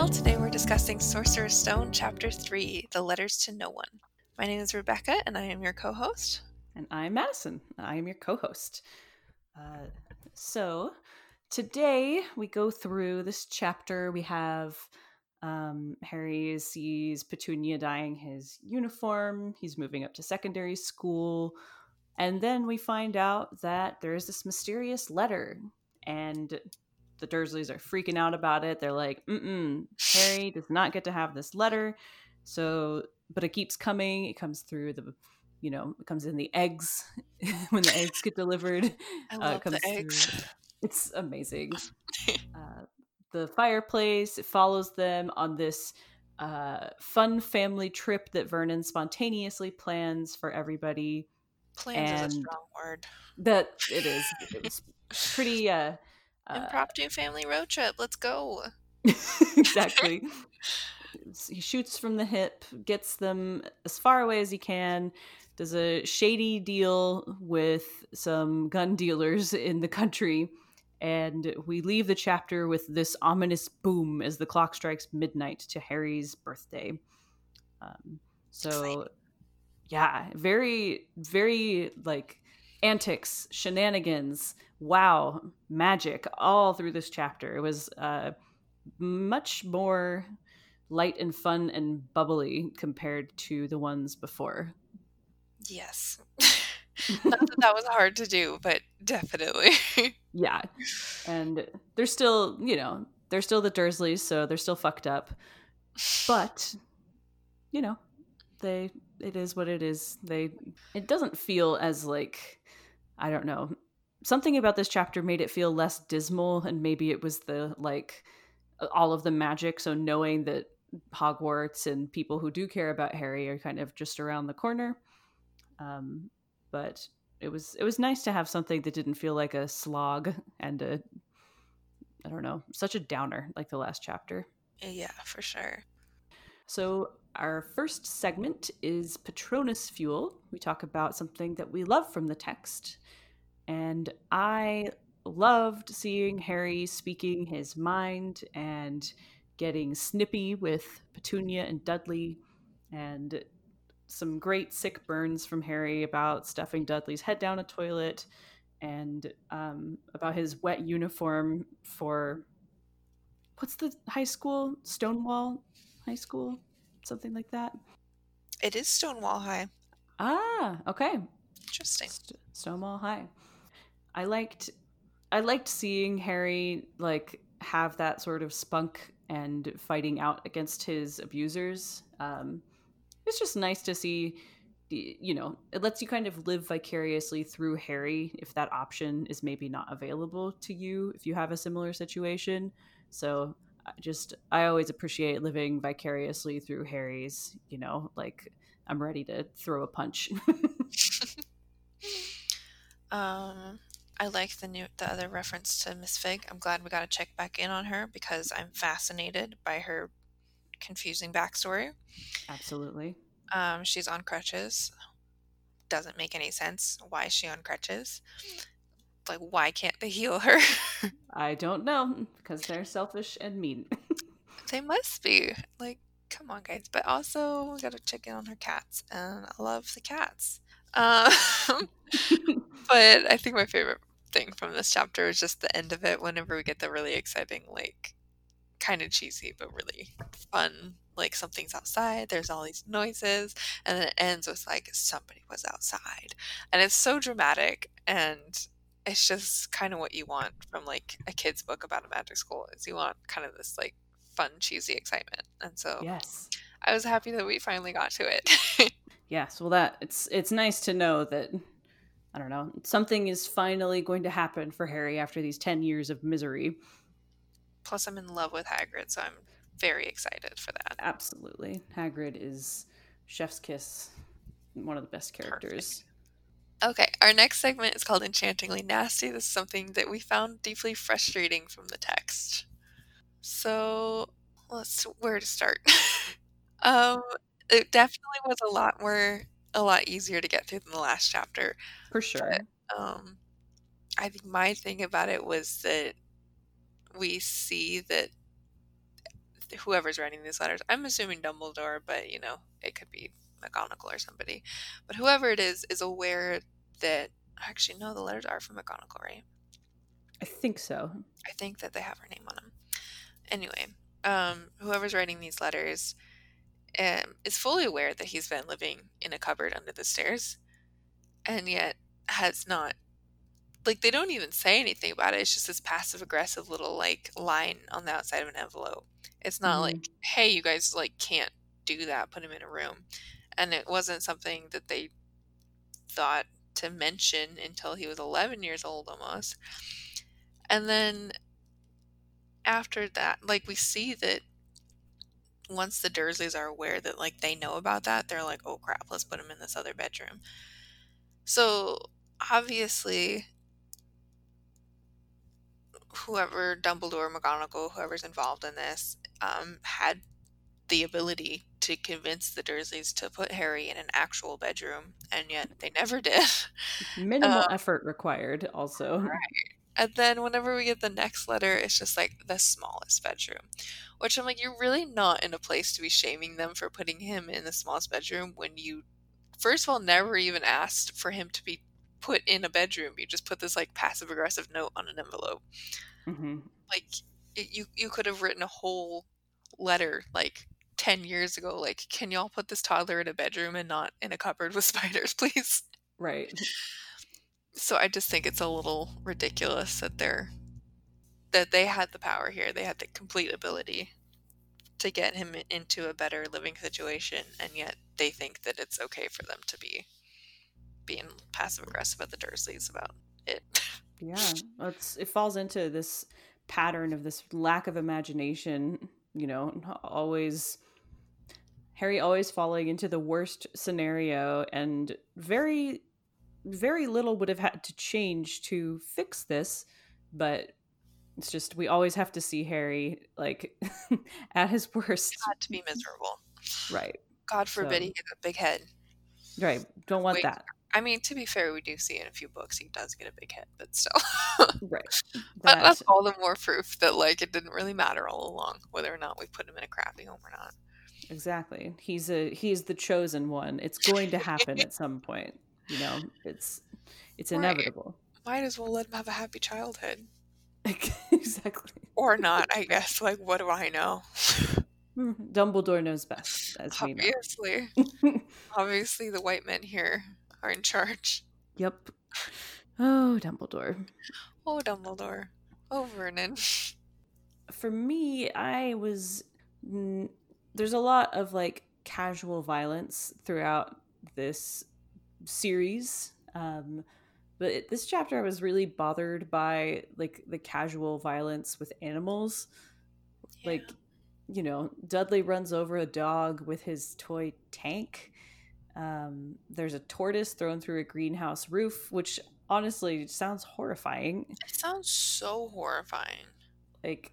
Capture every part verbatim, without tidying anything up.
Well, today we're discussing Sorcerer's Stone, Chapter three, The Letters to No One. My name is Rebecca, and I am your co-host. And I'm Madison. I am your co-host. Uh, so, today we go through this chapter. We have um, Harry sees Petunia dyeing his uniform. He's moving up to secondary school. And then we find out that there is this mysterious letter, and the Dursleys are freaking out about it. They're like, mm-mm, Harry does not get to have this letter. So, but it keeps coming. It comes through the, you know, it comes in the eggs when the eggs get delivered. I love uh, it comes the eggs. Through. It's amazing. uh, the fireplace, it follows them on this uh, fun family trip that Vernon spontaneously plans for everybody. Plans and is a strong word. That it is. It's pretty... Uh, Impromptu family road trip. Let's go. Exactly. He shoots from the hip, gets them as far away as he can, does a shady deal with some gun dealers in the country, and we leave the chapter with this ominous boom as the clock strikes midnight to Harry's birthday. Um, so, yeah, very, very, like, antics, shenanigans, wow, magic, all through this chapter. It was uh, much more light and fun and bubbly compared to the ones before. Yes. Not that that was hard to do, but definitely. Yeah. And they're still, you know, they're still the Dursleys, so they're still fucked up. But, you know, they... It is what it is. They, it doesn't feel as like, I don't know, something about this chapter made it feel less dismal, and maybe it was the, like, all of the magic. So knowing that Hogwarts and people who do care about Harry are kind of just around the corner. Um, but it was, it was nice to have something that didn't feel like a slog and a, I don't know, such a downer like the last chapter. Yeah, for sure. So our first segment is Patronus Fuel. We talk about something that we love from the text. And I loved seeing Harry speaking his mind and getting snippy with Petunia and Dudley, and some great sick burns from Harry about stuffing Dudley's head down a toilet, and um, about his wet uniform for, what's the high school? Stonewall High School? Something like that. It is Stonewall High. Ah, okay. Interesting. St- Stonewall High. I liked, I liked seeing Harry like have that sort of spunk and fighting out against his abusers. Um, it's just nice to see, you know, it lets you kind of live vicariously through Harry if that option is maybe not available to you if you have a similar situation. So. Just, I always appreciate living vicariously through Harry's, you know, like, I'm ready to throw a punch. um, I like the new, the other reference to Miss Fig. I'm glad we got to check back in on her because I'm fascinated by her confusing backstory. Absolutely. Um, she's on crutches. Doesn't make any sense. Why is she on crutches? Like, why can't they heal her? I don't know, because they're selfish and mean. They must be. Like, come on, guys. But also, we got to check in on her cats, and I love the cats. Um, but I think my favorite thing from this chapter is just the end of it, whenever we get the really exciting, like, kind of cheesy, but really fun, like, something's outside, there's all these noises, and then it ends with, like, somebody was outside. And it's so dramatic, and... It's just kind of what you want from, like, a kid's book about a magic school is you want kind of this, like, fun, cheesy excitement. And so yes. I was happy that we finally got to it. Yes. Well, that it's it's nice to know that, I don't know, something is finally going to happen for Harry after these ten years of misery. Plus, I'm in love with Hagrid, so I'm very excited for that. Absolutely. Hagrid is chef's kiss, one of the best characters. Perfect. Okay, our next segment is called Enchantingly Nasty. This is something that we found deeply frustrating from the text. So, let's where to start. um, it definitely was a lot more, a lot easier to get through than the last chapter. For sure. But, um, I think my thing about it was that we see that whoever's writing these letters, I'm assuming Dumbledore, but, you know, it could be McGonagall or somebody, but whoever it is, is aware that, actually, no, the letters are from McGonagall, right? I think so. I think that they have her name on them. Anyway, um, whoever's writing these letters um, is fully aware that he's been living in a cupboard under the stairs, and yet has not, like, they don't even say anything about it. It's just this passive-aggressive little, like, line on the outside of an envelope. It's not mm-hmm. like, hey, you guys, like, can't do that, put him in a room. And it wasn't something that they thought to mention until he was eleven years old almost. And then after that, like, we see that once the Dursleys are aware that, like, they know about that, they're like, oh crap, let's put him in this other bedroom. So obviously whoever, Dumbledore, McGonagall, whoever's involved in this, um, had the ability to convince the Dursleys to put Harry in an actual bedroom, and yet they never did. Minimal um, effort required also. Right. And then whenever we get the next letter, it's just like the smallest bedroom, which I'm like, you're really not in a place to be shaming them for putting him in the smallest bedroom when you, first of all, never even asked for him to be put in a bedroom. You just put this, like, passive aggressive note on an envelope. Mm-hmm. Like, it, you, you could have written a whole letter, like, ten years ago, like, can y'all put this toddler in a bedroom and not in a cupboard with spiders, please? Right. So I just think it's a little ridiculous that they're, that they had the power here. They had the complete ability to get him into a better living situation, and yet they think that it's okay for them to be being passive aggressive at the Dursleys about it. Yeah. It's, it falls into this pattern of this lack of imagination, you know, always... Harry always falling into the worst scenario, and very, very little would have had to change to fix this, but it's just, we always have to see Harry, like, at his worst. Not to be miserable. Right. God forbid so, he gets a big head. Right. Don't want Wait, that. I mean, to be fair, we do see in a few books he does get a big head, but still. Right. That, that, that's all the more proof that, like, it didn't really matter all along whether or not we put him in a crappy home or not. Exactly. He's a he's the chosen one. It's going to happen at some point. You know, it's it's inevitable. Right. Might as well let him have a happy childhood. Exactly. Or not, I guess. Like, what do I know? Dumbledore knows best. As Obviously. We know. Obviously, the white men here are in charge. Yep. Oh, Dumbledore. Oh, Dumbledore. Oh, Vernon. For me, I was... N- There's a lot of, like, casual violence throughout this series, um, but it, this chapter I was really bothered by, like, the casual violence with animals. Yeah. Like, you know, Dudley runs over a dog with his toy tank. Um, there's a tortoise thrown through a greenhouse roof, which honestly sounds horrifying. It sounds so horrifying. Like,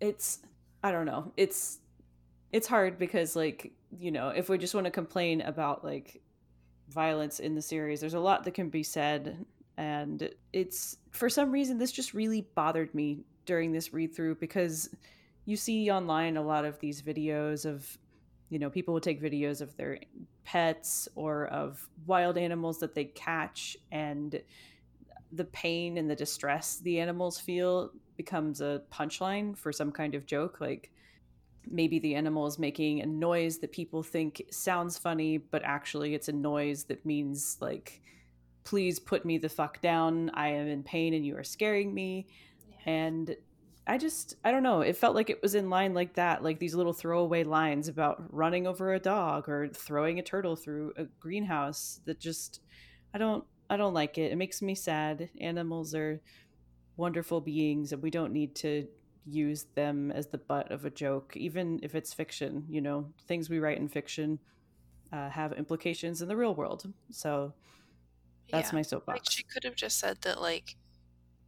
it's, I don't know, it's... It's hard because, like, you know, if we just want to complain about, like, violence in the series, there's a lot that can be said. And it's, for some reason, this just really bothered me during this read through, because you see online a lot of these videos of, you know, people will take videos of their pets or of wild animals that they catch, and the pain and the distress the animals feel becomes a punchline for some kind of joke. Like, maybe the animal is making a noise that people think sounds funny, but actually it's a noise that means, like, please put me the fuck down. I am in pain and you are scaring me. Yeah. And I just, I don't know. It felt like it was in line like that, like these little throwaway lines about running over a dog or throwing a turtle through a greenhouse that just, I don't, I don't like it. It makes me sad. Animals are wonderful beings and we don't need to use them as the butt of a joke, even if it's fiction. You know, things we write in fiction uh, have implications in the real world. So that's yeah. my soapbox. Like, she could have just said that, like,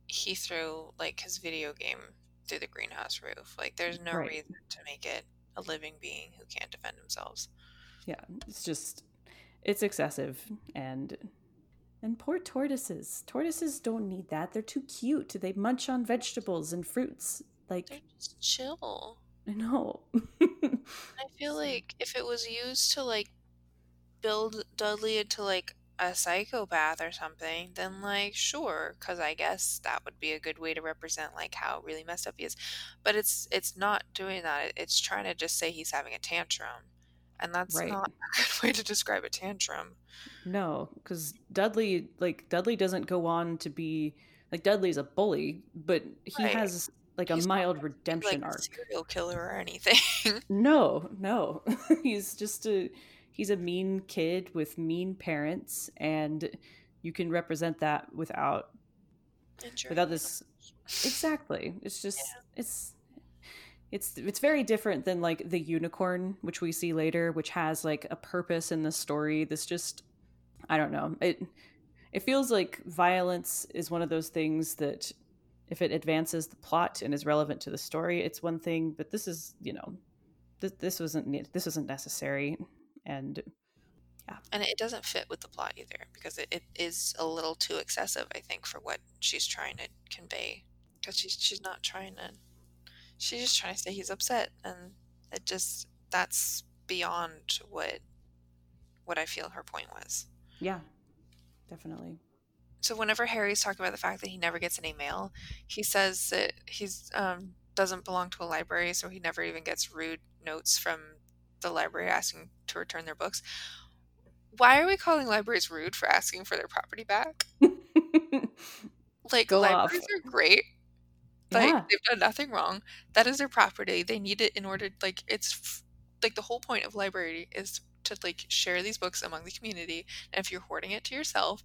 he threw, like, his video game through the greenhouse roof. Like, there's no right. reason to make it a living being who can't defend themselves. Yeah, it's just, it's excessive. And And poor tortoises. Tortoises don't need that. They're too cute. They munch on vegetables and fruits. Like, they're just chill. I know. I feel like if it was used to, like, build Dudley into, like, a psychopath or something, then, like, sure, because I guess that would be a good way to represent, like, how really messed up he is. But it's it's not doing that. It's trying to just say he's having a tantrum, and that's right. Not a good way to describe a tantrum. No, because Dudley, like, Dudley doesn't go on to be, like, Dudley's a bully, but he right. has... Like he's a mild not, redemption like, arc. He's not a serial killer or anything. No, no. He's just a, he's a mean kid with mean parents, and you can represent that without, without this. Exactly. It's just, yeah. it's, it's, it's very different than like the unicorn, which we see later, which has like a purpose in the story. This just, I don't know. It, it feels like violence is one of those things that, if it advances the plot and is relevant to the story, it's one thing, but this is, you know, th- this wasn't this isn't necessary, and yeah, and it doesn't fit with the plot either, because it, it is a little too excessive, I think, for what she's trying to convey. Because she's she's not trying to, she's just trying to say he's upset, and it just that's beyond what what I feel her point was. Yeah, definitely. So whenever Harry's talking about the fact that he never gets any mail, he says that he's um, doesn't belong to a library, so he never even gets rude notes from the library asking to return their books. Why are we calling libraries rude for asking for their property back? Like, Go libraries off. Are great. Like, yeah. They've done nothing wrong. That is their property. They need it in order, like, it's, f- like, the whole point of library is to, like, share these books among the community, and if you're hoarding it to yourself,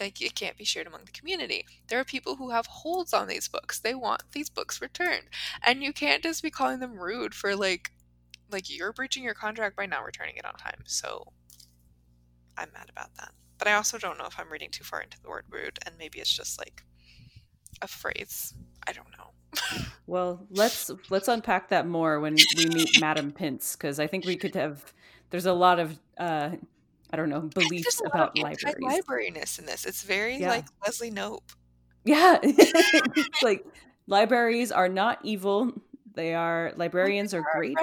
like, it can't be shared among the community. There are people who have holds on these books. They want these books returned. And you can't just be calling them rude for, like, like you're breaching your contract by not returning it on time. So I'm mad about that. But I also don't know if I'm reading too far into the word rude, and maybe it's just, like, a phrase. I don't know. Well, let's let's unpack that more when we meet Madam Pince, because I think we could have... There's a lot of... Uh, I don't know, beliefs about libraries. Librariness in this. It's very yeah. like Leslie Nope. Yeah. It's like libraries are not evil. They are librarians they are, are great.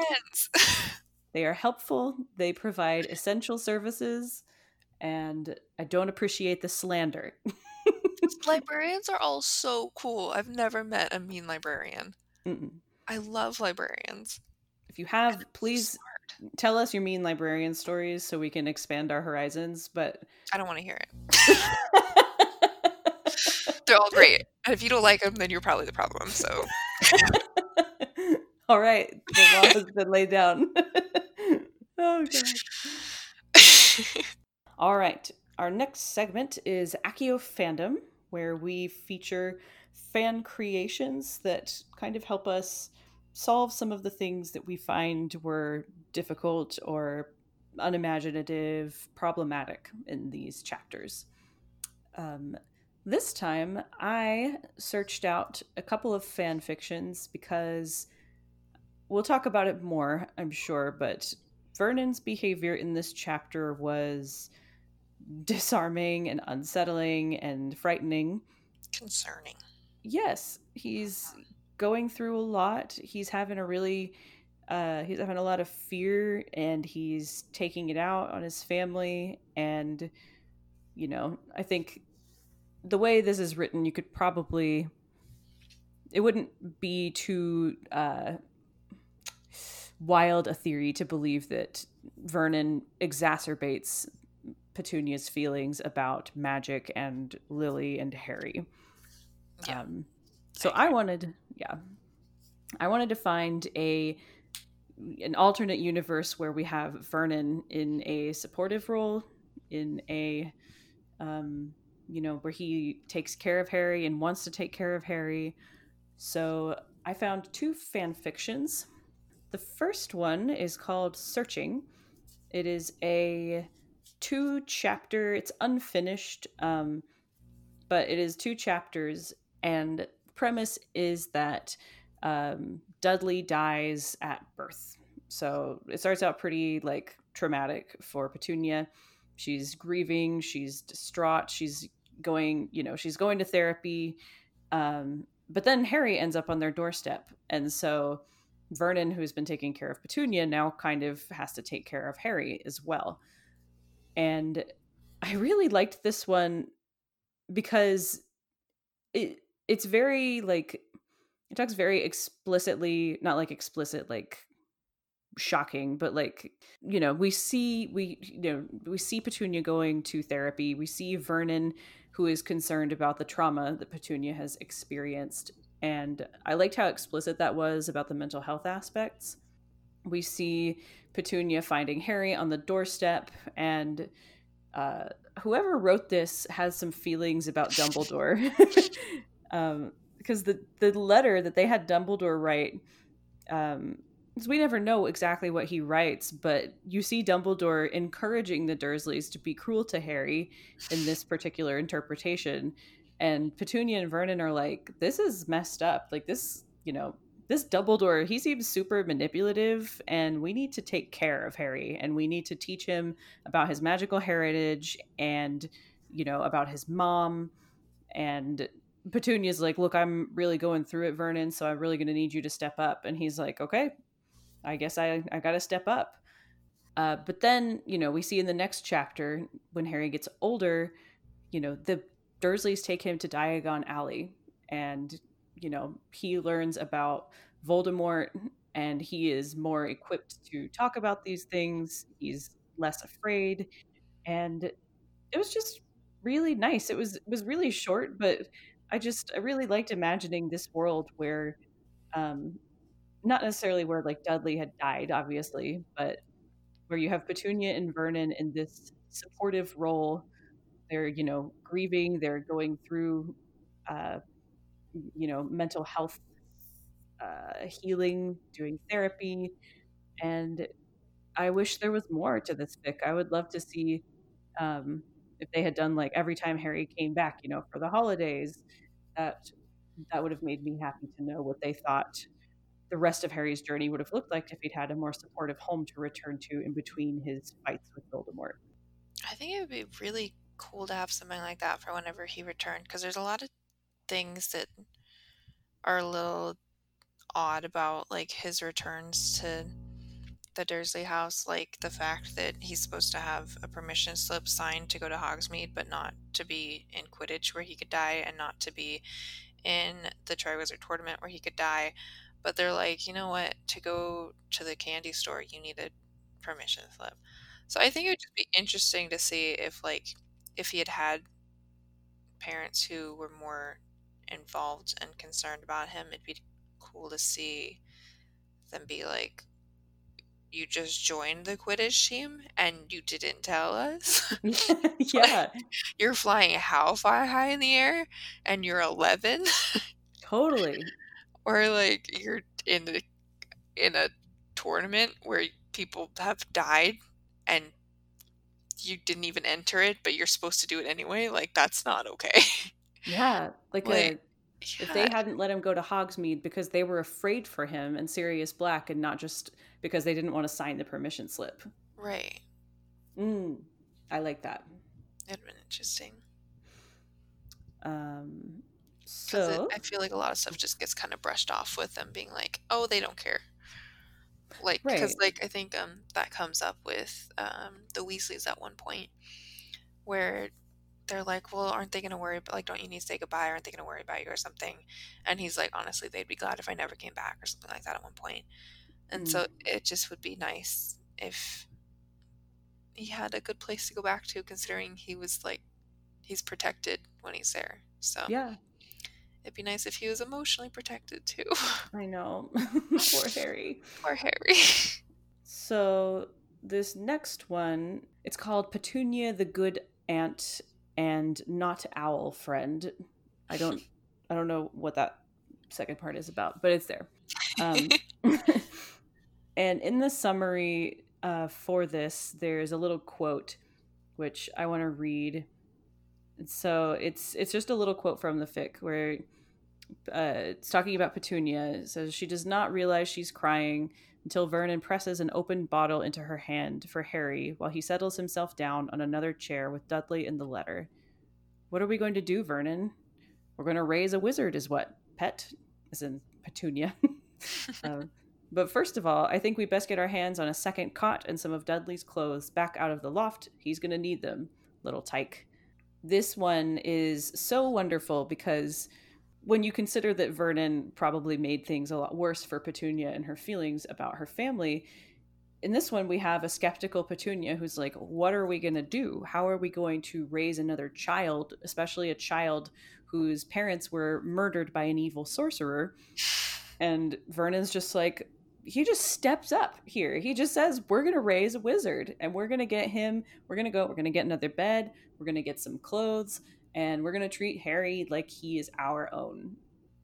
They are helpful. They provide essential services, and I don't appreciate the slander. Librarians are all so cool. I've never met a mean librarian. Mm-mm. I love librarians. If you have, please tell us your mean librarian stories so we can expand our horizons, but I don't want to hear it. They're all great. And if you don't like them, then you're probably the problem. So, all right. The law has been laid down. Oh, God. All right. Our next segment is Accio Fandom, where we feature fan creations that kind of help us solve some of the things that we find were difficult or unimaginative, problematic in these chapters. Um, this time, I searched out a couple of fan fictions because we'll talk about it more, I'm sure, but Vernon's behavior in this chapter was disarming and unsettling and frightening. Concerning. Yes, he's... going through a lot. He's having a really uh he's having a lot of fear, and he's taking it out on his family, and you know, I think the way this is written, you could probably it wouldn't be too uh wild a theory to believe that Vernon exacerbates Petunia's feelings about magic and Lily and Harry. Yeah. Um so I, I wanted Yeah. I wanted to find a an alternate universe where we have Vernon in a supportive role, in a, um, you know, where he takes care of Harry and wants to take care of Harry. So I found two fan fictions. The first one is called Searching. It is a two chapter, it's unfinished, um, but it is two chapters, and premise is that um, Dudley dies at birth. So it starts out pretty like traumatic for Petunia. She's grieving. She's distraught. She's going, you know, she's going to therapy. Um, but then Harry ends up on their doorstep. And so Vernon, who's been taking care of Petunia, now kind of has to take care of Harry as well. And I really liked this one because it it's very, like, it talks very explicitly, not like explicit, like, shocking, but like, you know, we see, we, you know, we see Petunia going to therapy. We see Vernon, who is concerned about the trauma that Petunia has experienced. And I liked how explicit that was about the mental health aspects. We see Petunia finding Harry on the doorstep, and uh, whoever wrote this has some feelings about Dumbledore. um, because the, the letter that they had Dumbledore write, um, because we never know exactly what he writes, but you see Dumbledore encouraging the Dursleys to be cruel to Harry in this particular interpretation. And Petunia and Vernon are like, this is messed up. Like this, you know, this Dumbledore, he seems super manipulative, and we need to take care of Harry, and we need to teach him about his magical heritage and, you know, about his mom. And Petunia's like, look, I'm really going through it, Vernon, so I'm really going to need you to step up. And he's like, okay, I guess I, I got to step up. Uh, but then, you know, we see in the next chapter when Harry gets older, you know, the Dursleys take him to Diagon Alley, and, you know, he learns about Voldemort, and he is more equipped to talk about these things. He's less afraid. And it was just really nice. It was, it was really short, but I just, I really liked imagining this world where, um, not necessarily where like Dudley had died, obviously, but where you have Petunia and Vernon in this supportive role. They're, you know, grieving, they're going through, uh, you know, mental health, uh, healing, doing therapy. And I wish there was more to this fic. I would love to see, um, if they had done like every time Harry came back, you know, for the holidays, that, that would have made me happy to know what they thought the rest of Harry's journey would have looked like if he'd had a more supportive home to return to in between his fights with Voldemort. I think it would be really cool to have something like that for whenever he returned, because there's a lot of things that are a little odd about like his returns to the Dursley house, like the fact that he's supposed to have a permission slip signed to go to Hogsmeade, but not to be in Quidditch where he could die, and not to be in the Triwizard Tournament where he could die. But they're like, you know what, to go to the candy store, you need a permission slip. So I think it would just be interesting to see if, like, if he had had parents who were more involved and concerned about him, it'd be cool to see them be like, you just joined the Quidditch team and you didn't tell us? Yeah. You're flying how far high in the air? And you're eleven? Totally. Or like you're in the in a tournament where people have died and you didn't even enter it, but you're supposed to do it anyway. Like, that's not okay. Yeah, like, like a, yeah. If they hadn't let him go to Hogsmeade because they were afraid for him and Sirius Black, and not just because they didn't want to sign the permission slip. Right. Mm, I like that. It'd been interesting. Um. So it, I feel like a lot of stuff just gets kind of brushed off with them being like, oh, they don't care. Like, because, right. Like, I think um that comes up with um the Weasleys at one point where they're like, well, aren't they going to worry, like, don't you need to say goodbye? Aren't they going to worry about you or something? And he's like, honestly, they'd be glad if I never came back or something like that at one point. And mm. so it just would be nice if he had a good place to go back to, considering he was like, he's protected when he's there. So, yeah. It'd be nice if he was emotionally protected, too. I know. Poor Harry. Poor Harry. So this next one, it's called Petunia the Good Aunt and Not Owl Friend. I don't I don't know what that second part is about, but it's there. Um, and in the summary uh, for this, there's a little quote, which I want to read. So it's it's just a little quote from the fic where uh, it's talking about Petunia. It says, she does not realize she's crying until Vernon presses an open bottle into her hand for Harry while he settles himself down on another chair with Dudley in the letter. What are we going to do, Vernon? We're going to raise a wizard is what, pet? As in Petunia. uh, But first of all, I think we best get our hands on a second cot and some of Dudley's clothes back out of the loft. He's going to need them, little tyke. This one is so wonderful because when you consider that Vernon probably made things a lot worse for Petunia and her feelings about her family, in this one we have a skeptical Petunia who's like, what are we going to do? How are we going to raise another child, especially a child whose parents were murdered by an evil sorcerer? And Vernon's just like, he just steps up here. He just says, we're going to raise a wizard and we're going to get him. We're going to go, we're going to get another bed. We're going to get some clothes and we're going to treat Harry like he is our own.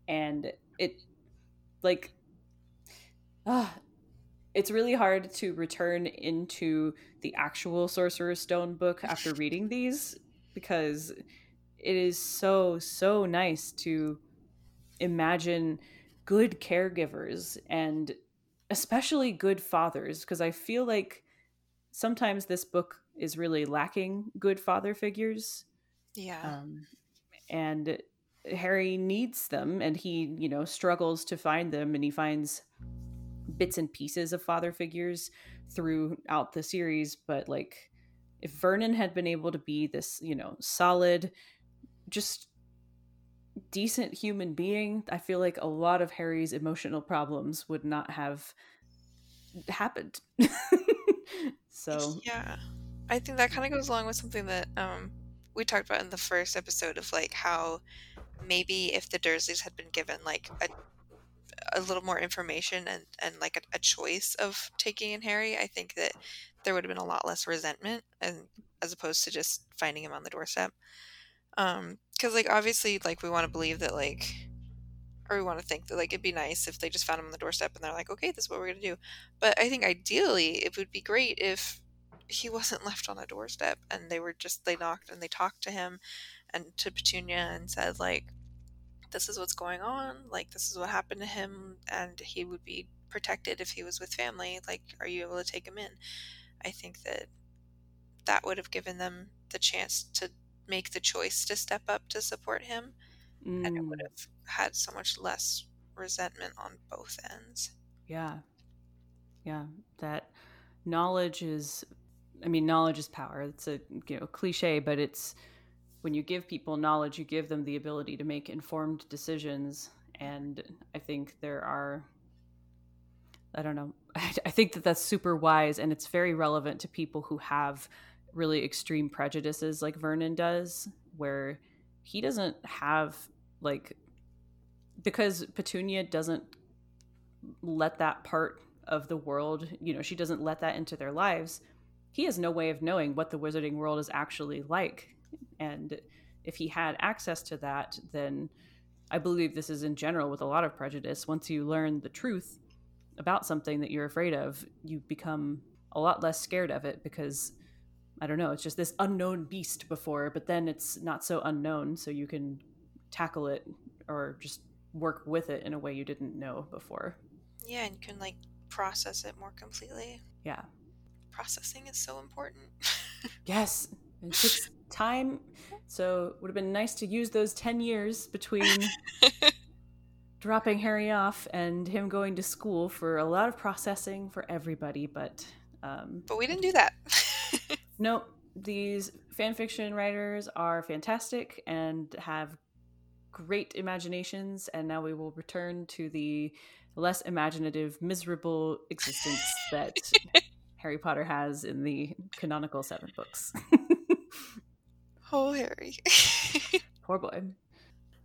And it like, uh, it's really hard to return into the actual Sorcerer's Stone book after reading these, because it is so, so nice to imagine good caregivers and especially good fathers, because I feel like sometimes this book is really lacking good father figures. Yeah. Um, and Harry needs them, and he, you know, struggles to find them, and he finds bits and pieces of father figures throughout the series. But like, if Vernon had been able to be this, you know, solid, just decent human being, I feel like a lot of Harry's emotional problems would not have happened. So yeah, I think that kind of goes along with something that um we talked about in the first episode of like how maybe if the Dursleys had been given like a a little more information and and like a, a choice of taking in Harry, I think that there would have been a lot less resentment, and as opposed to just finding him on the doorstep. Um, because like obviously like we want to believe that like, or we want to think that like it'd be nice if they just found him on the doorstep and they're like, okay, this is what we're gonna do. But I think ideally it would be great if he wasn't left on a doorstep and they were just, they knocked and they talked to him and to Petunia and said like, this is what's going on, like this is what happened to him, and he would be protected if he was with family, like are you able to take him in? I think that that would have given them the chance to make the choice to step up to support him, mm. and it would have had so much less resentment on both ends. Yeah. Yeah. That knowledge is, I mean, knowledge is power. It's a, you know, cliche, but it's, when you give people knowledge, you give them the ability to make informed decisions. And I think there are, I don't know, I, I think that that's super wise, and it's very relevant to people who have really extreme prejudices like Vernon does, where he doesn't have like, because Petunia doesn't let that part of the world, you know, she doesn't let that into their lives, he has no way of knowing what the wizarding world is actually like. And if he had access to that, then I believe this is in general with a lot of prejudice, once you learn the truth about something that you're afraid of, you become a lot less scared of it, because I don't know, it's just this unknown beast before, but then it's not so unknown, so you can tackle it or just work with it in a way you didn't know before. Yeah, and you can like process it more completely. Yeah. Processing is so important. Yes. It takes time, so it would have been nice to use those ten years between dropping Harry off and him going to school for a lot of processing for everybody, but... Um, but we didn't do that. No, these fanfiction writers are fantastic and have great imaginations, and now we will return to the less imaginative, miserable existence that Harry Potter has in the canonical seven books. Oh, Harry. Poor boy.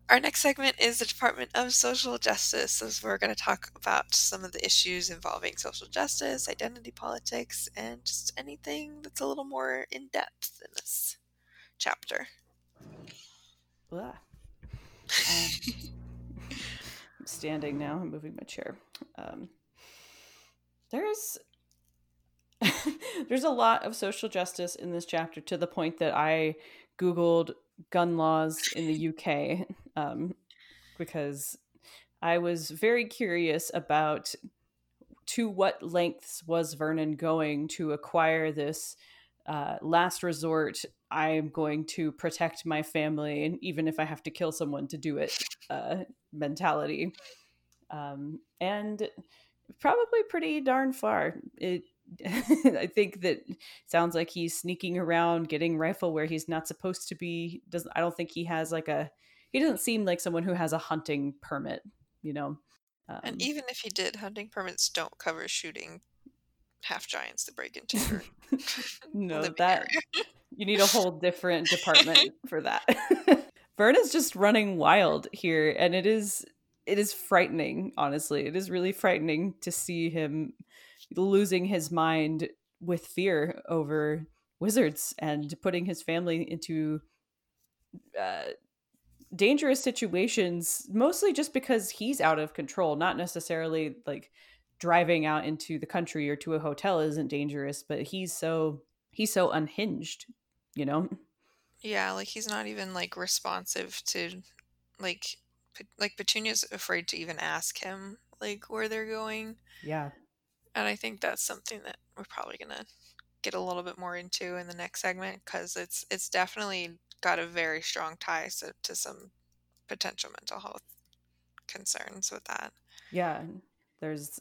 Our next segment is the Department of Social Justice. So we're going to talk about some of the issues involving social justice, identity politics, and just anything that's a little more in-depth in this chapter. Um, I'm standing now. I'm moving my chair. Um, there's there's a lot of social justice in this chapter, to the point that I Googled gun laws in the U K, um, because I was very curious about to what lengths was Vernon going to acquire this uh, last resort, I am going to protect my family, and even if I have to kill someone to do it, uh, mentality. Um, and probably pretty darn far. It, I think that sounds like he's sneaking around, getting rifle where he's not supposed to be. Doesn't I don't think he has like a, he doesn't seem like someone who has a hunting permit, you know. Um, and even if he did, hunting permits don't cover shooting half giants that break into your no, that you need a whole different department for that. Vern is just running wild here, and it is it is frightening, honestly. It is really frightening to see him losing his mind with fear over wizards and putting his family into uh, dangerous situations, mostly just because he's out of control, not necessarily like driving out into the country or to a hotel isn't dangerous, but he's so he's so unhinged, you know? Yeah, like he's not even like responsive to like like Petunia's afraid to even ask him like where they're going. Yeah. And I think that's something that we're probably going to get a little bit more into in the next segment, because it's it's definitely got a very strong tie to, to some potential mental health concerns with that. Yeah, there's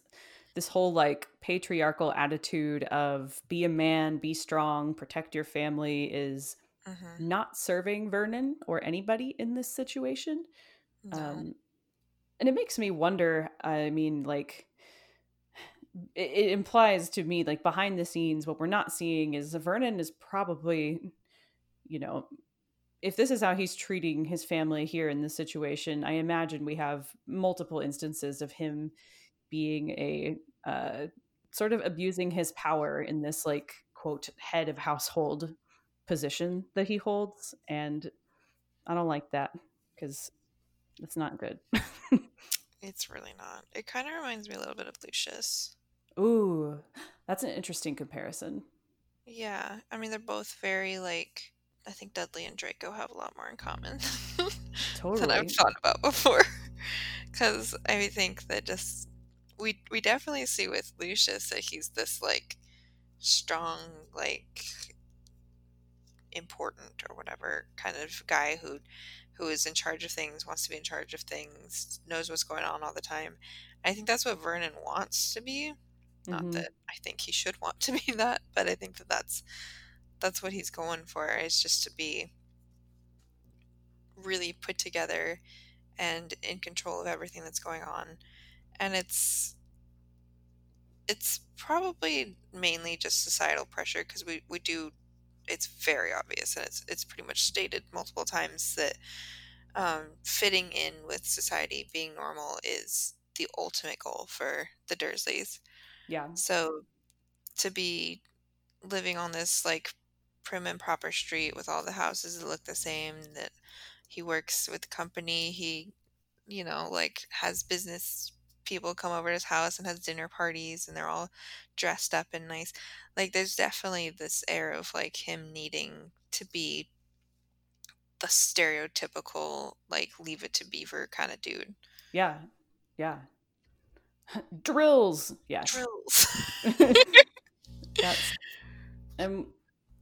this whole like patriarchal attitude of be a man, be strong, protect your family is mm-hmm. not serving Vernon or anybody in this situation. No. Um, and it makes me wonder, I mean, like... it implies to me, like behind the scenes, what we're not seeing is Vernon is probably, you know, if this is how he's treating his family here in this situation, I imagine we have multiple instances of him being a uh, sort of abusing his power in this like, quote, head of household position that he holds. And I don't like that because it's not good. It's really not. It kind of reminds me a little bit of Lucius. Ooh, that's an interesting comparison. Yeah. I mean, they're both very, like, I think Dudley and Draco have a lot more in common totally. than I've thought about before. Because I think that just, we, we definitely see with Lucius that he's this, like, strong, like, important or whatever kind of guy who who is in charge of things, wants to be in charge of things, knows what's going on all the time. I think that's what Vernon wants to be. Not mm-hmm. that I think he should want to be that, but I think that that's, that's what he's going for, is just to be really put together and in control of everything that's going on. And it's, it's probably mainly just societal pressure, because we, we do it's very obvious, and it's it's pretty much stated multiple times that um, fitting in with society, being normal, is the ultimate goal for the Dursleys. Yeah. So to be living on this like prim and proper street with all the houses that look the same, that he works with the company, he, you know, like has business people come over to his house and has dinner parties, and they're all dressed up and nice. Like there's definitely this air of like him needing to be the stereotypical like Leave It to Beaver kind of dude. Yeah. Yeah. Drills. Yes. Drills. That's, I'm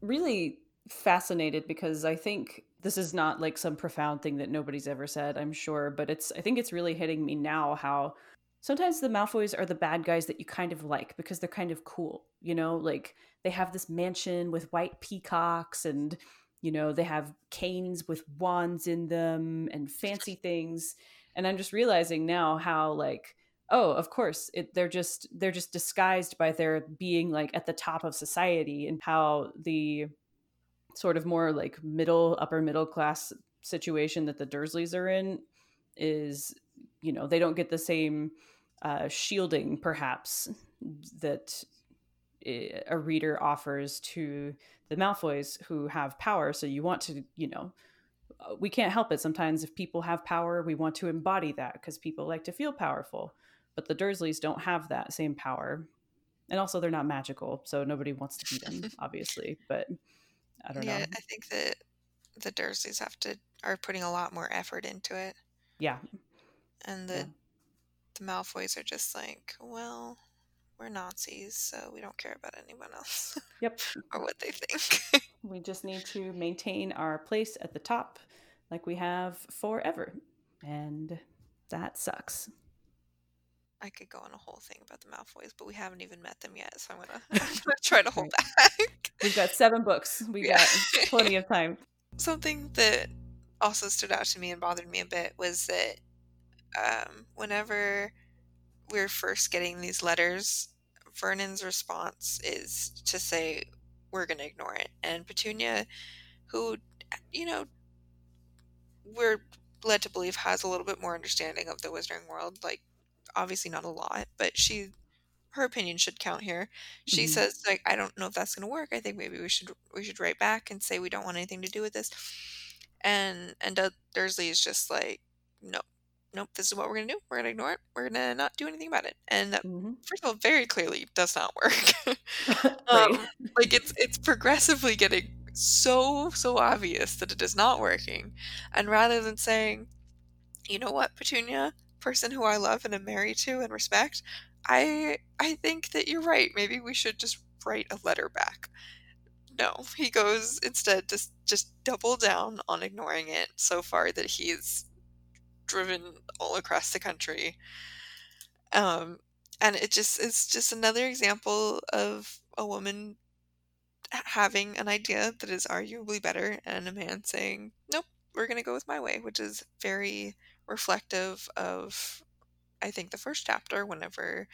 really fascinated because I think this is not like some profound thing that nobody's ever said, I'm sure, but it's, I think it's really hitting me now how sometimes the Malfoys are the bad guys that you kind of like because they're kind of cool, you know, like they have this mansion with white peacocks and, you know, they have canes with wands in them and fancy things. And I'm just realizing now how like, oh, of course, it, they're just they're just disguised by their being like at the top of society, and how the sort of more like middle, upper middle class situation that the Dursleys are in is, you know, they don't get the same Uh, shielding, perhaps, that a reader offers to the Malfoys who have power. So you want to, you know, we can't help it. Sometimes if people have power, we want to embody that because people like to feel powerful. But the Dursleys don't have that same power. And also they're not magical, so nobody wants to be them, obviously. But I don't yeah, know. Yeah, I think that the Dursleys have to, are putting a lot more effort into it. Yeah. And the... Yeah. The Malfoys are just like, well, we're Nazis, so we don't care about anyone else. Yep. Or what they think. We just need to maintain our place at the top like we have forever. And that sucks. I could go on a whole thing about the Malfoys, but we haven't even met them yet, so I'm gonna, I'm gonna try to hold back. We've got seven books. We've yeah. got plenty of time. Something that also stood out to me and bothered me a bit was that um, whenever we we're first getting these letters, Vernon's response is to say, we're going to ignore it. And Petunia, who, you know, we're led to believe has a little bit more understanding of the wizarding world, like, obviously not a lot, but she, her opinion should count here. She mm-hmm. says, like, I don't know if that's going to work. I think maybe we should, we should write back and say we don't want anything to do with this. And, and D- Dursley is just like, nope, nope, this is what we're going to do. We're going to ignore it. We're going to not do anything about it. And that, mm-hmm. first of all, very clearly does not work. um, like it's, it's progressively getting so, so obvious that it is not working. And rather than saying, you know what, Petunia, person who I love and am married to and respect, I, I think that you're right. Maybe we should just write a letter back. No, he goes instead to just double down on ignoring it so far that he's driven all across the country. Um, and it just it's just another example of a woman having an idea that is arguably better and a man saying, nope, we're going to go with my way, which is very reflective of, I think, the first chapter whenever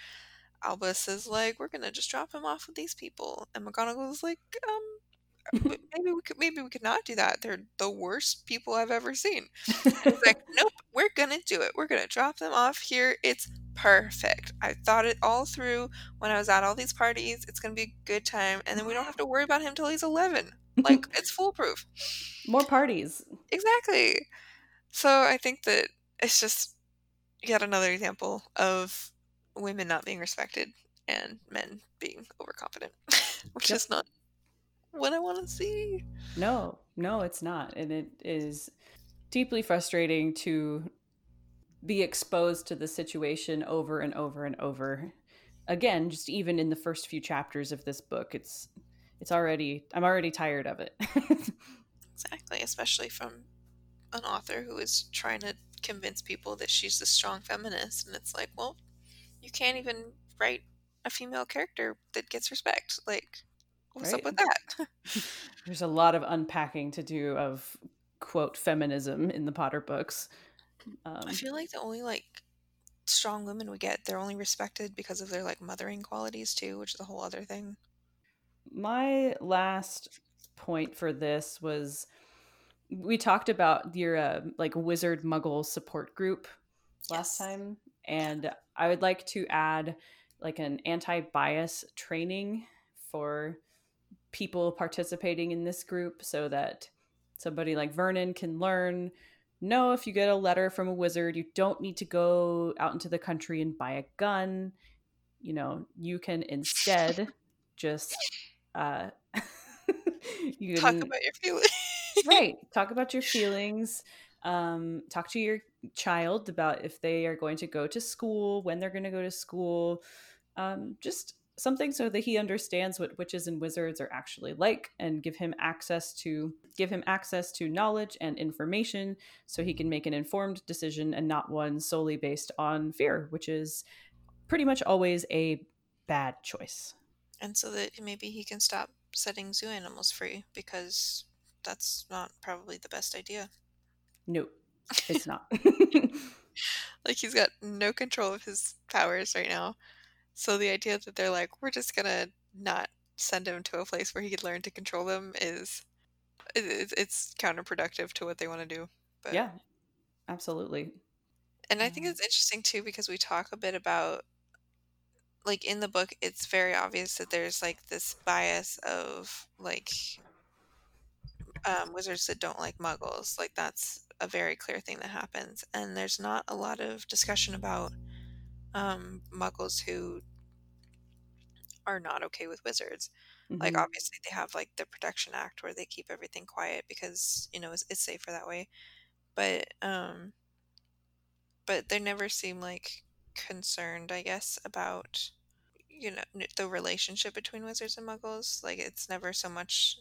Albus is like, we're gonna just drop him off with these people, and McGonagall is like, um, maybe we could, maybe we could not do that. They're the worst people I've ever seen. It's like, nope, we're gonna do it. We're gonna drop them off here. It's perfect. I thought it all through when I was at all these parties. It's gonna be a good time, and then we don't have to worry about him till he's eleven. Like, it's foolproof. More parties. Exactly. So I think that it's just yet another example of women not being respected and men being overconfident, which yep. is not what I want to see. No, no, it's not. And it is deeply frustrating to be exposed to the situation over and over and over again, just even in the first few chapters of this book. It's, it's already, I'm already tired of it. Exactly. Especially from an author who is trying to convince people that she's a strong feminist. And it's like, well, you can't even write a female character that gets respect. Like, what's right? up with that? There's a lot of unpacking to do of, quote, feminism in the Potter books. Um, I feel like the only, like, strong women we get, they're only respected because of their, like, mothering qualities, too, which is a whole other thing. My last point for this was, we talked about your, uh, like, wizard muggle support group last yes. time. And I would like to add like an anti-bias training for people participating in this group so that somebody like Vernon can learn, no, if you get a letter from a wizard, you don't need to go out into the country and buy a gun. You know, you can instead just uh, you can, talk about your feelings. Right. Talk about your feelings. Um, talk to your child about if they are going to go to school, when they're going to go to school, um, just something so that he understands what witches and wizards are actually like, and give him access to give him access to knowledge and information so he can make an informed decision and not one solely based on fear, which is pretty much always a bad choice. And so that maybe he can stop setting zoo animals free, because that's not probably the best idea. No, it's not. Like, he's got no control of his powers right now. So the idea that they're like, we're just going to not send him to a place where he could learn to control them is, it, it's counterproductive to what they want to do. But yeah, absolutely. And I think it's interesting, too, because we talk a bit about, like, in the book, it's very obvious that there's, like, this bias of, like, um, wizards that don't like muggles. Like, that's a very clear thing that happens, and there's not a lot of discussion about um muggles who are not okay with wizards. Mm-hmm. Like, obviously they have, like, the Protection Act where they keep everything quiet because, you know, it's, it's safer that way, but um but they never seem, like, concerned, I guess, about, you know, the relationship between wizards and muggles. Like, it's never so much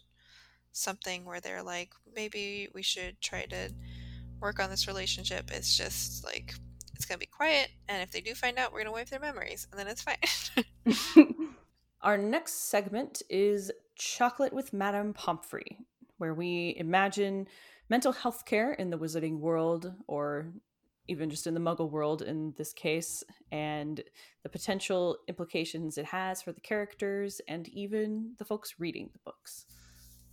something where they're like, maybe we should try to work on this relationship. It's just like, it's going to be quiet, and if they do find out, we're going to wipe their memories, and then it's fine. Our next segment is Chocolate with Madame Pomfrey, where we imagine mental health care in the wizarding world, or even just in the muggle world in this case, and the potential implications it has for the characters and even the folks reading the books.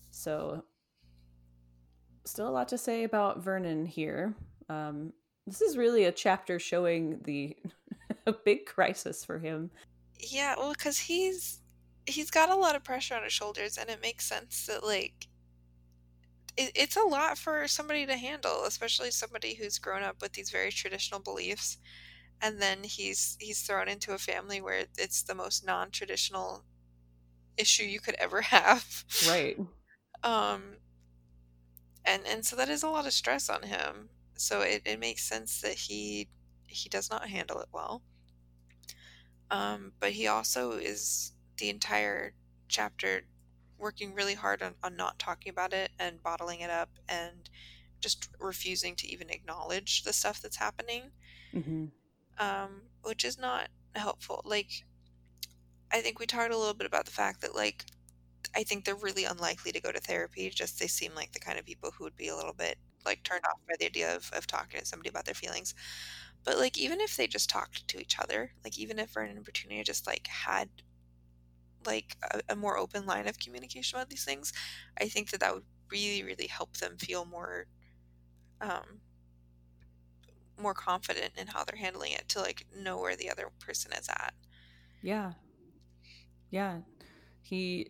So, still a lot to say about Vernon here. Um, this is really a chapter showing the a big crisis for him. Yeah, well, because he's he's got a lot of pressure on his shoulders, and it makes sense that, like, it's a lot for somebody to handle, especially somebody who's grown up with these very traditional beliefs, and then he's he's thrown into a family where it's the most non-traditional issue you could ever have. Right. Um. And and so that is a lot of stress on him. So it, it makes sense that he he does not handle it well. Um. But he also is the entire chapter working really hard on, on not talking about it and bottling it up and just refusing to even acknowledge the stuff that's happening, mm-hmm. um, which is not helpful. Like, I think we talked a little bit about the fact that, like, I think they're really unlikely to go to therapy. Just they seem like the kind of people who would be a little bit, like, turned off by the idea of, of talking to somebody about their feelings. But, like, even if they just talked to each other, like, even if Vernon and Petunia just, like, had like a, a more open line of communication about these things, I think that that would really, really help them feel more um more confident in how they're handling it, to, like, know where the other person is at. Yeah. Yeah. He,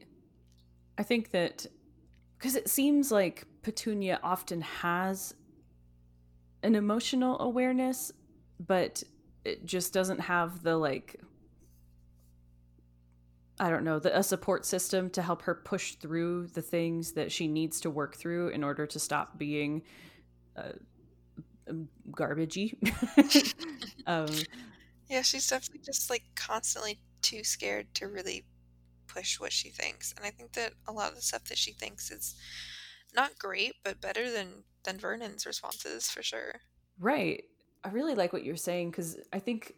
I think that, because it seems like Petunia often has an emotional awareness, but it just doesn't have the, like, I don't know, the, a support system to help her push through the things that she needs to work through in order to stop being uh, garbagey. um, yeah, she's definitely just, like, constantly too scared to really push what she thinks. And I think that a lot of the stuff that she thinks is not great, but better than, than Vernon's responses, for sure. Right. I really like what you're saying, because I think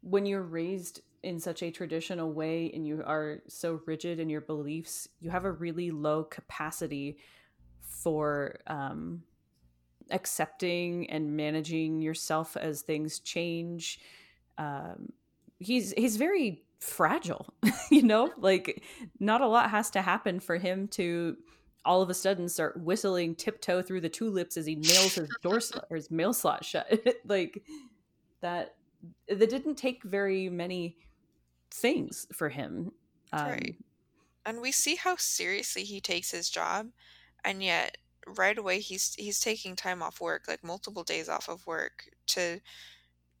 when you're raised in such a traditional way and you are so rigid in your beliefs, you have a really low capacity for um, accepting and managing yourself as things change. Um, he's, he's very fragile, you know, like, not a lot has to happen for him to all of a sudden start whistling Tiptoe Through the Tulips as he nails his door sl- or his mail slot shut. Like, that, that didn't take very many things for him. Um, right. And we see how seriously he takes his job, and yet right away he's he's taking time off work, like multiple days off of work, to,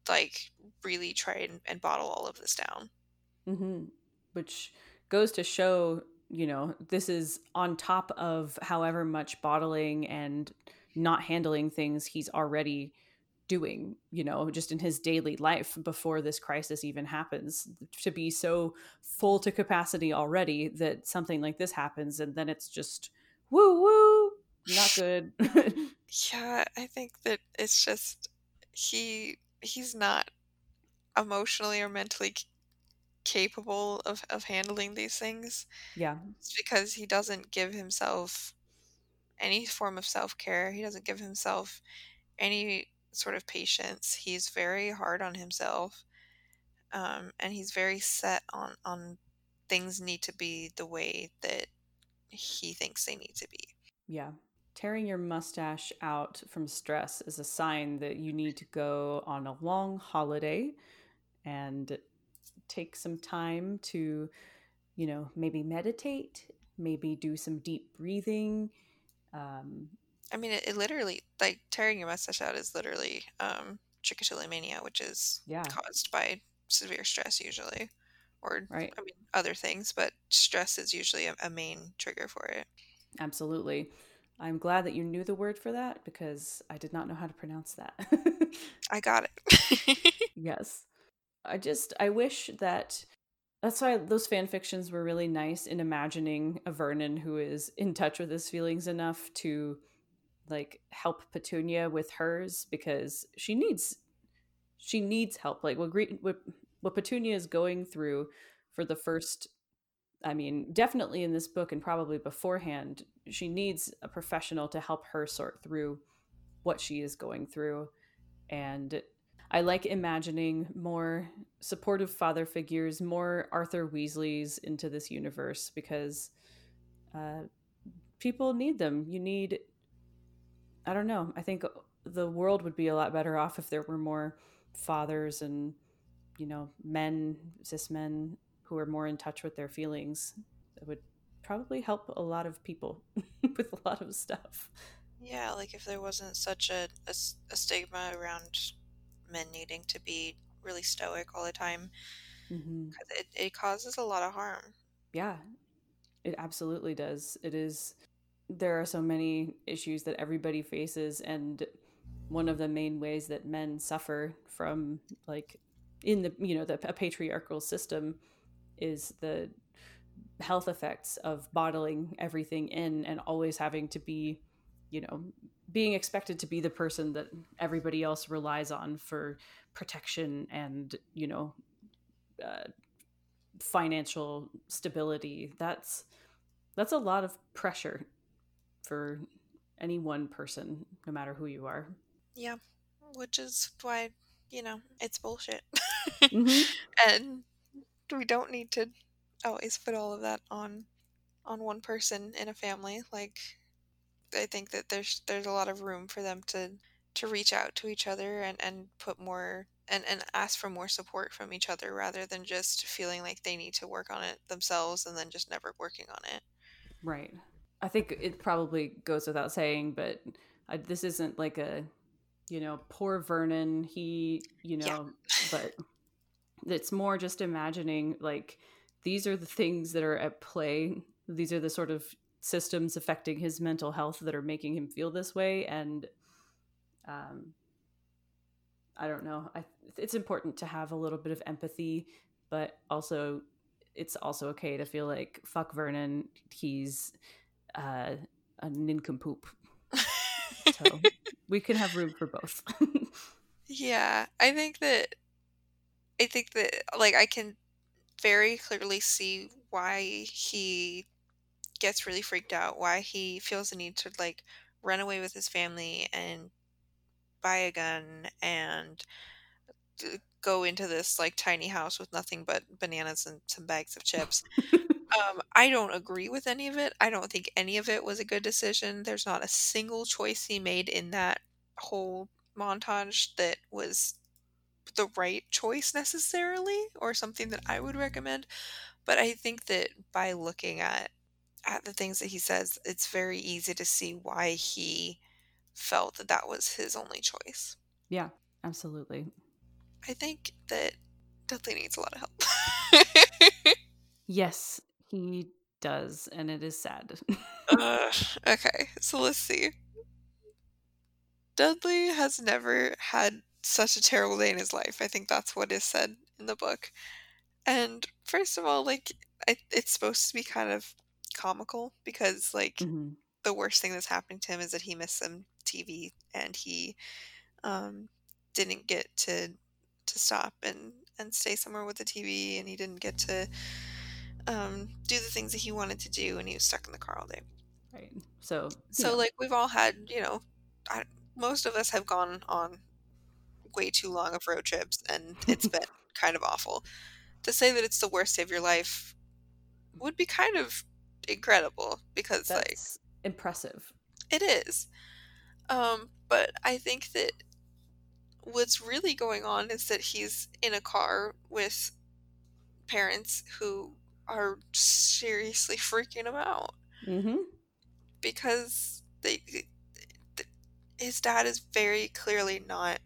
like, really try and, and bottle all of this down. Mm-hmm. Which goes to show, you know, this is on top of however much bottling and not handling things he's already doing, you know, just in his daily life before this crisis even happens, to be so full to capacity already that something like this happens, and then it's just woo woo, not good. Yeah, I think that it's just he he's not emotionally or mentally c- capable of of handling these things. Yeah, it's because he doesn't give himself any form of self care. He doesn't give himself any sort of patience. He's very hard on himself, um, and he's very set on on things need to be the way that he thinks they need to be. Yeah. Tearing your mustache out from stress is a sign that you need to go on a long holiday and take some time to, you know, maybe meditate, maybe do some deep breathing. Um, I mean, it, it literally, like, tearing your mustache out is literally um, trichotillomania mania, which is yeah. caused by severe stress usually, or right. I mean, other things, but stress is usually a, a main trigger for it. Absolutely. I'm glad that you knew the word for that, because I did not know how to pronounce that. I got it. Yes. I just, I wish that, that's why those fan fictions were really nice in imagining a Vernon who is in touch with his feelings enough to, like, help Petunia with hers, because she needs she needs help. Like what, what, what Petunia is going through for the first, I mean, definitely in this book and probably beforehand, she needs a professional to help her sort through what she is going through. And I like imagining more supportive father figures, more Arthur Weasleys into this universe, because uh, people need them. You need, I don't know, I think the world would be a lot better off if there were more fathers and, you know, men, cis men who are more in touch with their feelings. It would probably help a lot of people with a lot of stuff. Yeah, like if there wasn't such a, a, a stigma around men needing to be really stoic all the time. Mm-hmm. It, it causes a lot of harm. Yeah, it absolutely does. It is. There are so many issues that everybody faces, and one of the main ways that men suffer from, like, in the, you know, the a patriarchal system is the health effects of bottling everything in and always having to be, you know, being expected to be the person that everybody else relies on for protection and, you know, uh, financial stability. That's, that's a lot of pressure for any one person, no matter who you are. Yeah. Which is why, you know, it's bullshit. Mm-hmm. And we don't need to always put all of that on, on one person in a family. Like, I think that there's there's a lot of room for them to, to reach out to each other and, and put more and, and ask for more support from each other, rather than just feeling like they need to work on it themselves and then just never working on it. Right. I think it probably goes without saying, but I, this isn't like a, you know, poor Vernon, he, you know, yeah. But it's more just imagining, like, these are the things that are at play. These are the sort of systems affecting his mental health that are making him feel this way. And um, I don't know. I, it's important to have a little bit of empathy, but also it's also okay to feel like, fuck Vernon, he's uh, a nincompoop. So we can have room for both. Yeah, I think that, I think that, like, I can very clearly see why he gets really freaked out, why he feels the need to, like, run away with his family and buy a gun and go into this, like, tiny house with nothing but bananas and some bags of chips. um, I don't agree with any of it. I don't think any of it was a good decision. There's not a single choice he made in that whole montage that was the right choice necessarily, or something that I would recommend. But I think that by looking at at the things that he says, it's very easy to see why he felt that that was his only choice. Yeah, absolutely. I think that Dudley needs a lot of help. Yes, he does, and it is sad. uh, okay, so let's see. Dudley has never had such a terrible day in his life. I think that's what is said in the book. And first of all, like, it, it's supposed to be kind of comical, because, like, mm-hmm. the worst thing that's happening to him is that he missed some T V and he um didn't get to to stop and and stay somewhere with the T V, and he didn't get to um do the things that he wanted to do, and he was stuck in the car all day. Right. So so know. Like, we've all had, you know, I, most of us have gone on way too long of road trips, and it's been kind of awful. To say that it's the worst day of your life would be kind of incredible, because that's, like, impressive. It is. Um but I think that what's really going on is that he's in a car with parents who are seriously freaking him out. Mm-hmm. Because they, they his dad is very clearly not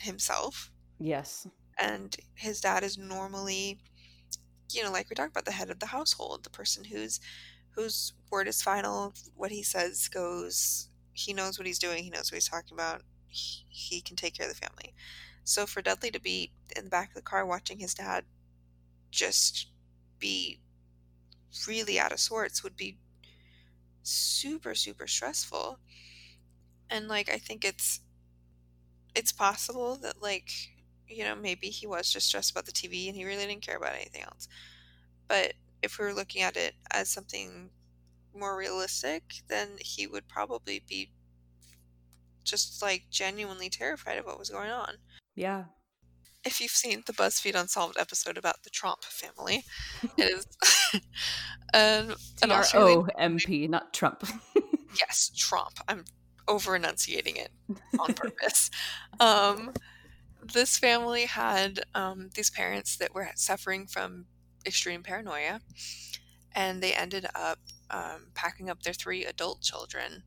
himself. Yes. And his dad is normally, you know, like we talked about, the head of the household, the person who's whose word is final, what he says goes, he knows what he's doing, he knows what he's talking about, he, he can take care of the family. So for Dudley to be in the back of the car watching his dad just be really out of sorts would be super, super stressful. And, like, I think it's it's possible that, like, you know, maybe he was just stressed about the T V and he really didn't care about anything else. But if we were looking at it as something more realistic, then he would probably be just, like, genuinely terrified of what was going on. Yeah. If you've seen the BuzzFeed Unsolved episode about the Tromp family, it is an, an T R O M P, not Trump. Yes, Tromp. I'm over-enunciating it on purpose. Um, this family had um, these parents that were suffering from extreme paranoia, and they ended up um, packing up their three adult children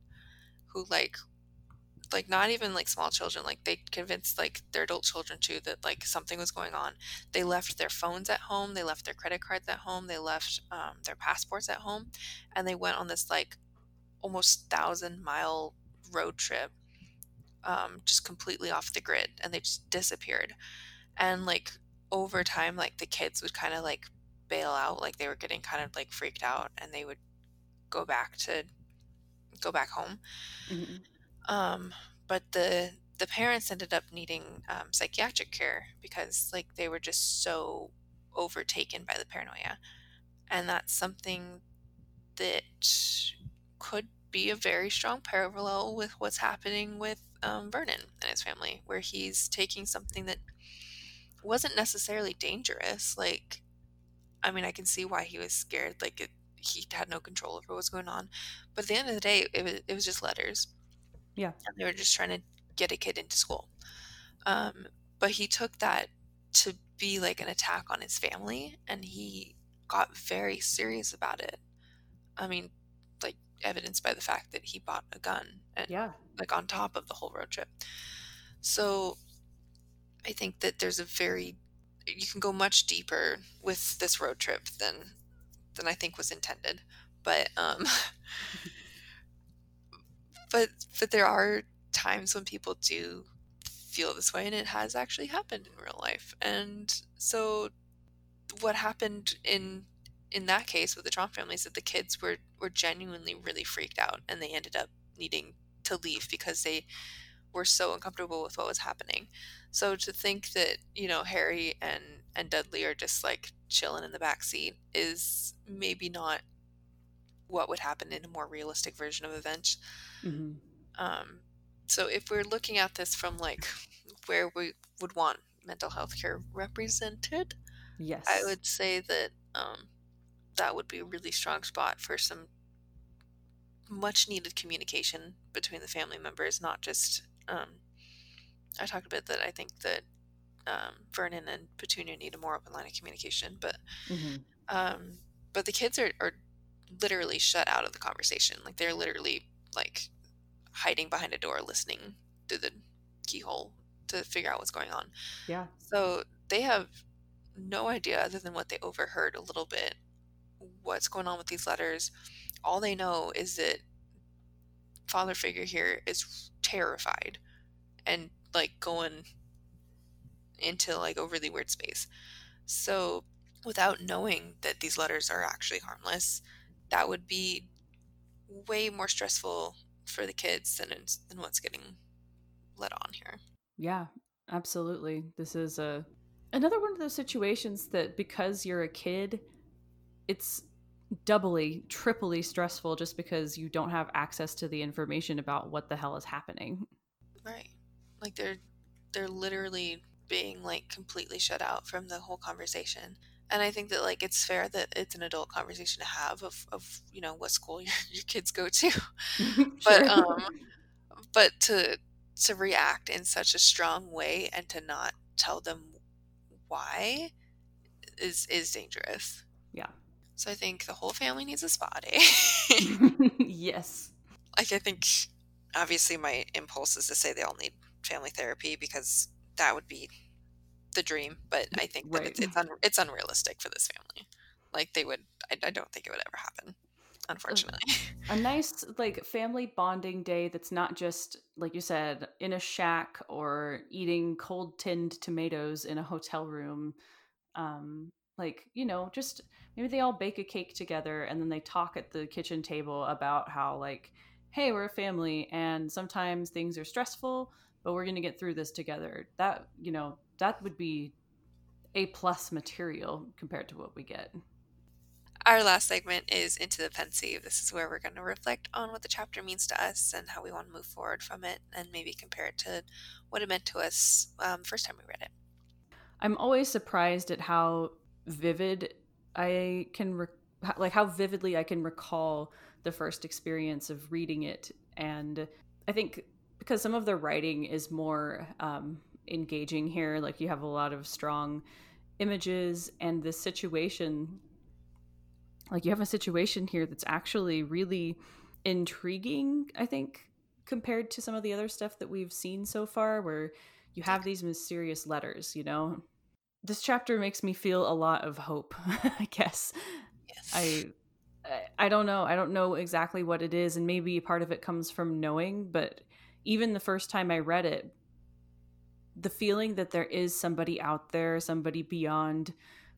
who, like, like not even like small children, like they convinced like their adult children too that like something was going on. They left their phones at home, they left their credit cards at home, they left um, their passports at home, and they went on this like almost thousand mile road trip, um, just completely off the grid, and they just disappeared. And like over time, like the kids would kind of like bail out, like they were getting kind of like freaked out, and they would go back to go back home. Mm-hmm. Um, but the, the parents ended up needing, um, psychiatric care because like they were just so overtaken by the paranoia. And that's something that could be a very strong parallel with what's happening with, um, Vernon and his family, where he's taking something that wasn't necessarily dangerous. Like, I mean, I can see why he was scared. Like it, he had no control over what was going on, but at the end of the day, it was, it was just letters. Yeah. And they were just trying to get a kid into school. Um, but he took that to be like an attack on his family, and he got very serious about it. I mean, like evidenced by the fact that he bought a gun and yeah. like on top of the whole road trip. So I think that there's a very, you can go much deeper with this road trip than, than I think was intended. But, um, But but there are times when people do feel this way, and it has actually happened in real life. And so what happened in in that case with the Trump family is that the kids were, were genuinely really freaked out, and they ended up needing to leave because they were so uncomfortable with what was happening. So to think that, you know, Harry and, and Dudley are just like chilling in the backseat is maybe not what would happen in a more realistic version of events. Mm-hmm. Um, so if we're looking at this from like where we would want mental health care represented, yes, I would say that um, that would be a really strong spot for some much needed communication between the family members, not just, um, I talked a bit that I think that um, Vernon and Petunia need a more open line of communication, but, mm-hmm. um, but the kids are, are literally shut out of the conversation. Like they're literally like hiding behind a door listening through the keyhole to figure out what's going on. Yeah. So they have no idea other than what they overheard a little bit what's going on with these letters. All they know is that father figure here is terrified and like going into like a really weird space. So without knowing that these letters are actually harmless, that would be way more stressful for the kids than than what's getting let on here. Yeah, absolutely. This is a another one of those situations that because you're a kid, it's doubly, triply stressful just because you don't have access to the information about what the hell is happening. Right. Like they're they're literally being like completely shut out from the whole conversation. And I think that, like, it's fair that it's an adult conversation to have of, of you know, what school your, your kids go to. Sure. But um, but to to react in such a strong way and to not tell them why is is dangerous. Yeah. So I think the whole family needs a spa day. Yes. Like, I think, obviously, my impulse is to say they all need family therapy because that would be the dream, but I think that right. it's it's, un, it's unrealistic for this family. Like they would, I, I don't think it would ever happen, unfortunately. A nice like family bonding day that's not just like you said in a shack or eating cold tinned tomatoes in a hotel room. Um, like you know, just maybe they all bake a cake together and then they talk at the kitchen table about how like, hey, we're a family, and sometimes things are stressful. but we're going to get through this together. That, you know, that would be A plus material compared to what we get. Our last segment is Into the Pensieve. This is where we're going to reflect on what the chapter means to us and how we want to move forward from it, and maybe compare it to what it meant to us um, first time we read it. I'm always surprised at how vivid I can, re- like how vividly I can recall the first experience of reading it. And I think because some of the writing is more um, engaging here, like you have a lot of strong images, and this situation, like you have a situation here that's actually really intriguing, I think, compared to some of the other stuff that we've seen so far, where you have these mysterious letters, you know. This chapter makes me feel a lot of hope, I guess. Yes. I, I don't know. I don't know exactly what it is, and maybe part of it comes from knowing, but even the first time I read it, the feeling that there is somebody out there, somebody beyond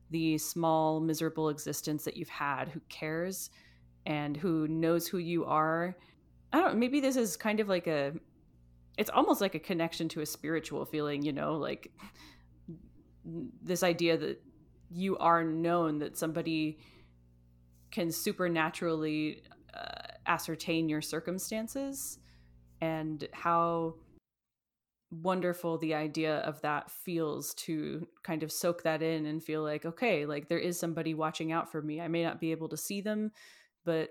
the small, miserable existence that you've had, who cares and who knows who you are. I don't, maybe this is kind of like a, it's almost like a connection to a spiritual feeling, you know, like this idea that you are known, that somebody can supernaturally uh, ascertain your circumstances, and how wonderful the idea of that feels, to kind of soak that in and feel like, okay, like there is somebody watching out for me. I may not be able to see them, but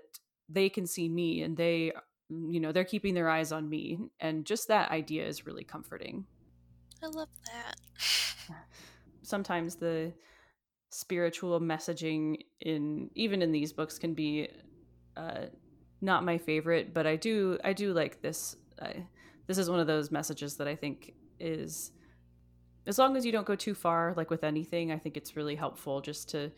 they can see me, and they, you know, they're keeping their eyes on me. And just that idea is really comforting. I love that. Sometimes the spiritual messaging in, even in these books, can be uh, not my favorite, but I do, I do like this. Uh, This is one of those messages that I think is, as long as you don't go too far, like with anything, I think it's really helpful just to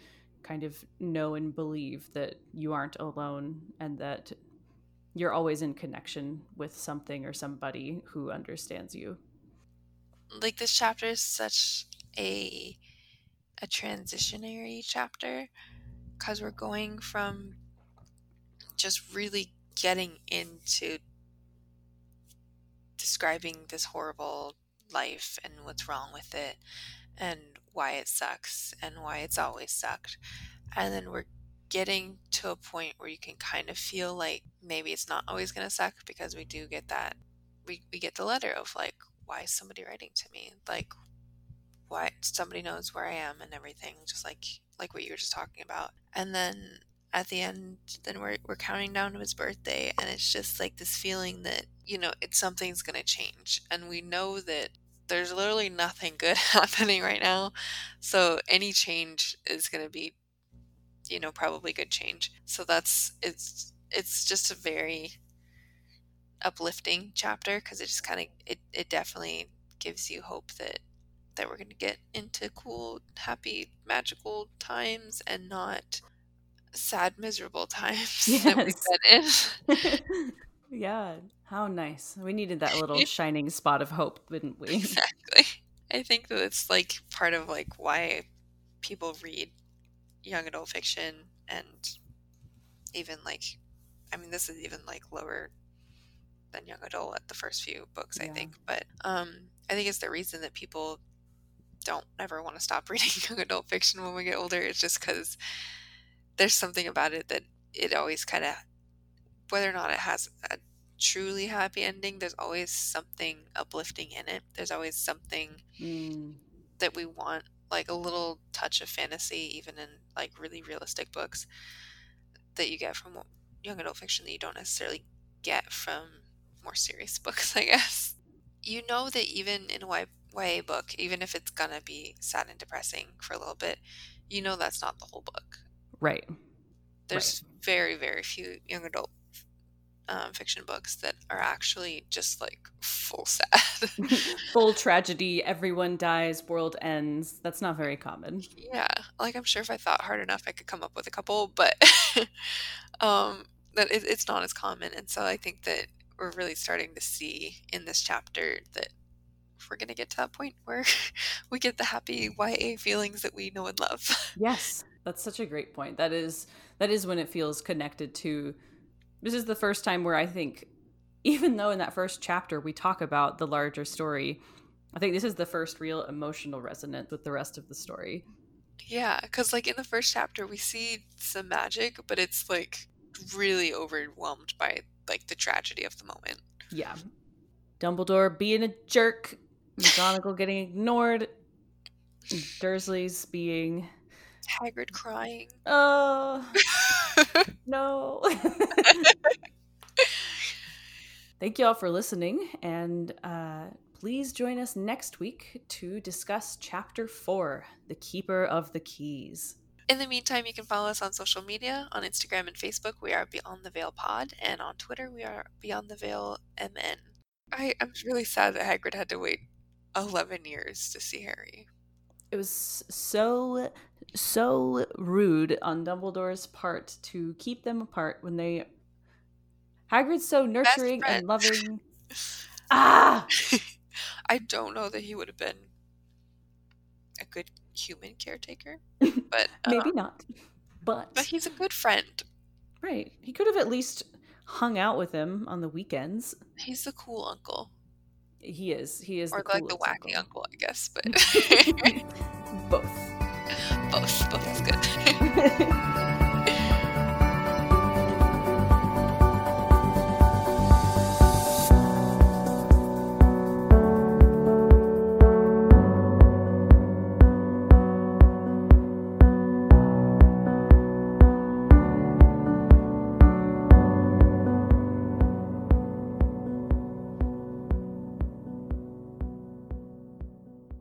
kind of know and believe that you aren't alone, and that you're always in connection with something or somebody who understands you. Like, this chapter is such a a transitionary chapter, because we're going from just really getting into describing this horrible life and what's wrong with it and why it sucks and why it's always sucked, and then we're getting to a point where you can kind of feel like maybe it's not always going to suck, because we do get that we, we get the letter of like, why is somebody writing to me, like why somebody knows where I am and everything, just like like what you were just talking about. And then at the end, then we're we're counting down to his birthday, and it's just like this feeling that, you know, it's, something's gonna change, and we know that there's literally nothing good happening right now, so any change is gonna be, you know, probably good change. So that's, it's it's just a very uplifting chapter, because it just kind of, it, it definitely gives you hope that that we're gonna get into cool, happy, magical times, and not sad, miserable times. Yes. That we've been in. Yeah, how nice. We needed that little shining spot of hope, didn't we? Exactly. I think that it's like part of like why people read young adult fiction, and even like, I mean, this is even like lower than young adult at the first few books, yeah. I think. But um, I think it's the reason that people don't ever want to stop reading young adult fiction when we get older. It's just because there's something about it that it always kind of, whether or not it has a truly happy ending, there's always something uplifting in it. There's always something mm. that we want, like a little touch of fantasy, even in like really realistic books, that you get from young adult fiction that you don't necessarily get from more serious books, I guess. You know that even in a Y A book, even if it's gonna be sad and depressing for a little bit, you know that's not the whole book. Right. There's right. very, very few young adult Um, fiction books that are actually just like full sad, full tragedy, everyone dies, world ends. That's not very common. Yeah, like I'm sure if I thought hard enough I could come up with a couple, but um that it, it's not as common. And so I think that we're really starting to see in this chapter that we're gonna get to that point where we get the happy Y A feelings that we know and love. Yes, that's such a great point. That is that is when it feels connected to, this is the first time where I think even though in that first chapter we talk about the larger story, I think this is the first real emotional resonance with the rest of the story. Yeah, because like in the first chapter we see some magic, but it's like really overwhelmed by like the tragedy of the moment. Yeah. Dumbledore being a jerk, McGonagall getting ignored, Dursley's being... Hagrid crying. Oh, no. Thank you all for listening, and uh, please join us next week to discuss Chapter four, The Keeper of the Keys. In the meantime, you can follow us on social media. On Instagram and Facebook, we are Beyond the Veil Pod, and on Twitter, we are Beyond the Veil M N. I, I'm really sad that Hagrid had to wait eleven years to see Harry. It was so, so rude on Dumbledore's part to keep them apart when they... Hagrid's so nurturing and loving. Ah! I don't know that he would have been a good human caretaker, but... Uh, Maybe not, but... But he's a good friend. Right. He could have at least hung out with him on the weekends. He's the cool uncle. He is. He is. Or the like the wacky uncle, uncle, I guess, but both. Both. Both is good.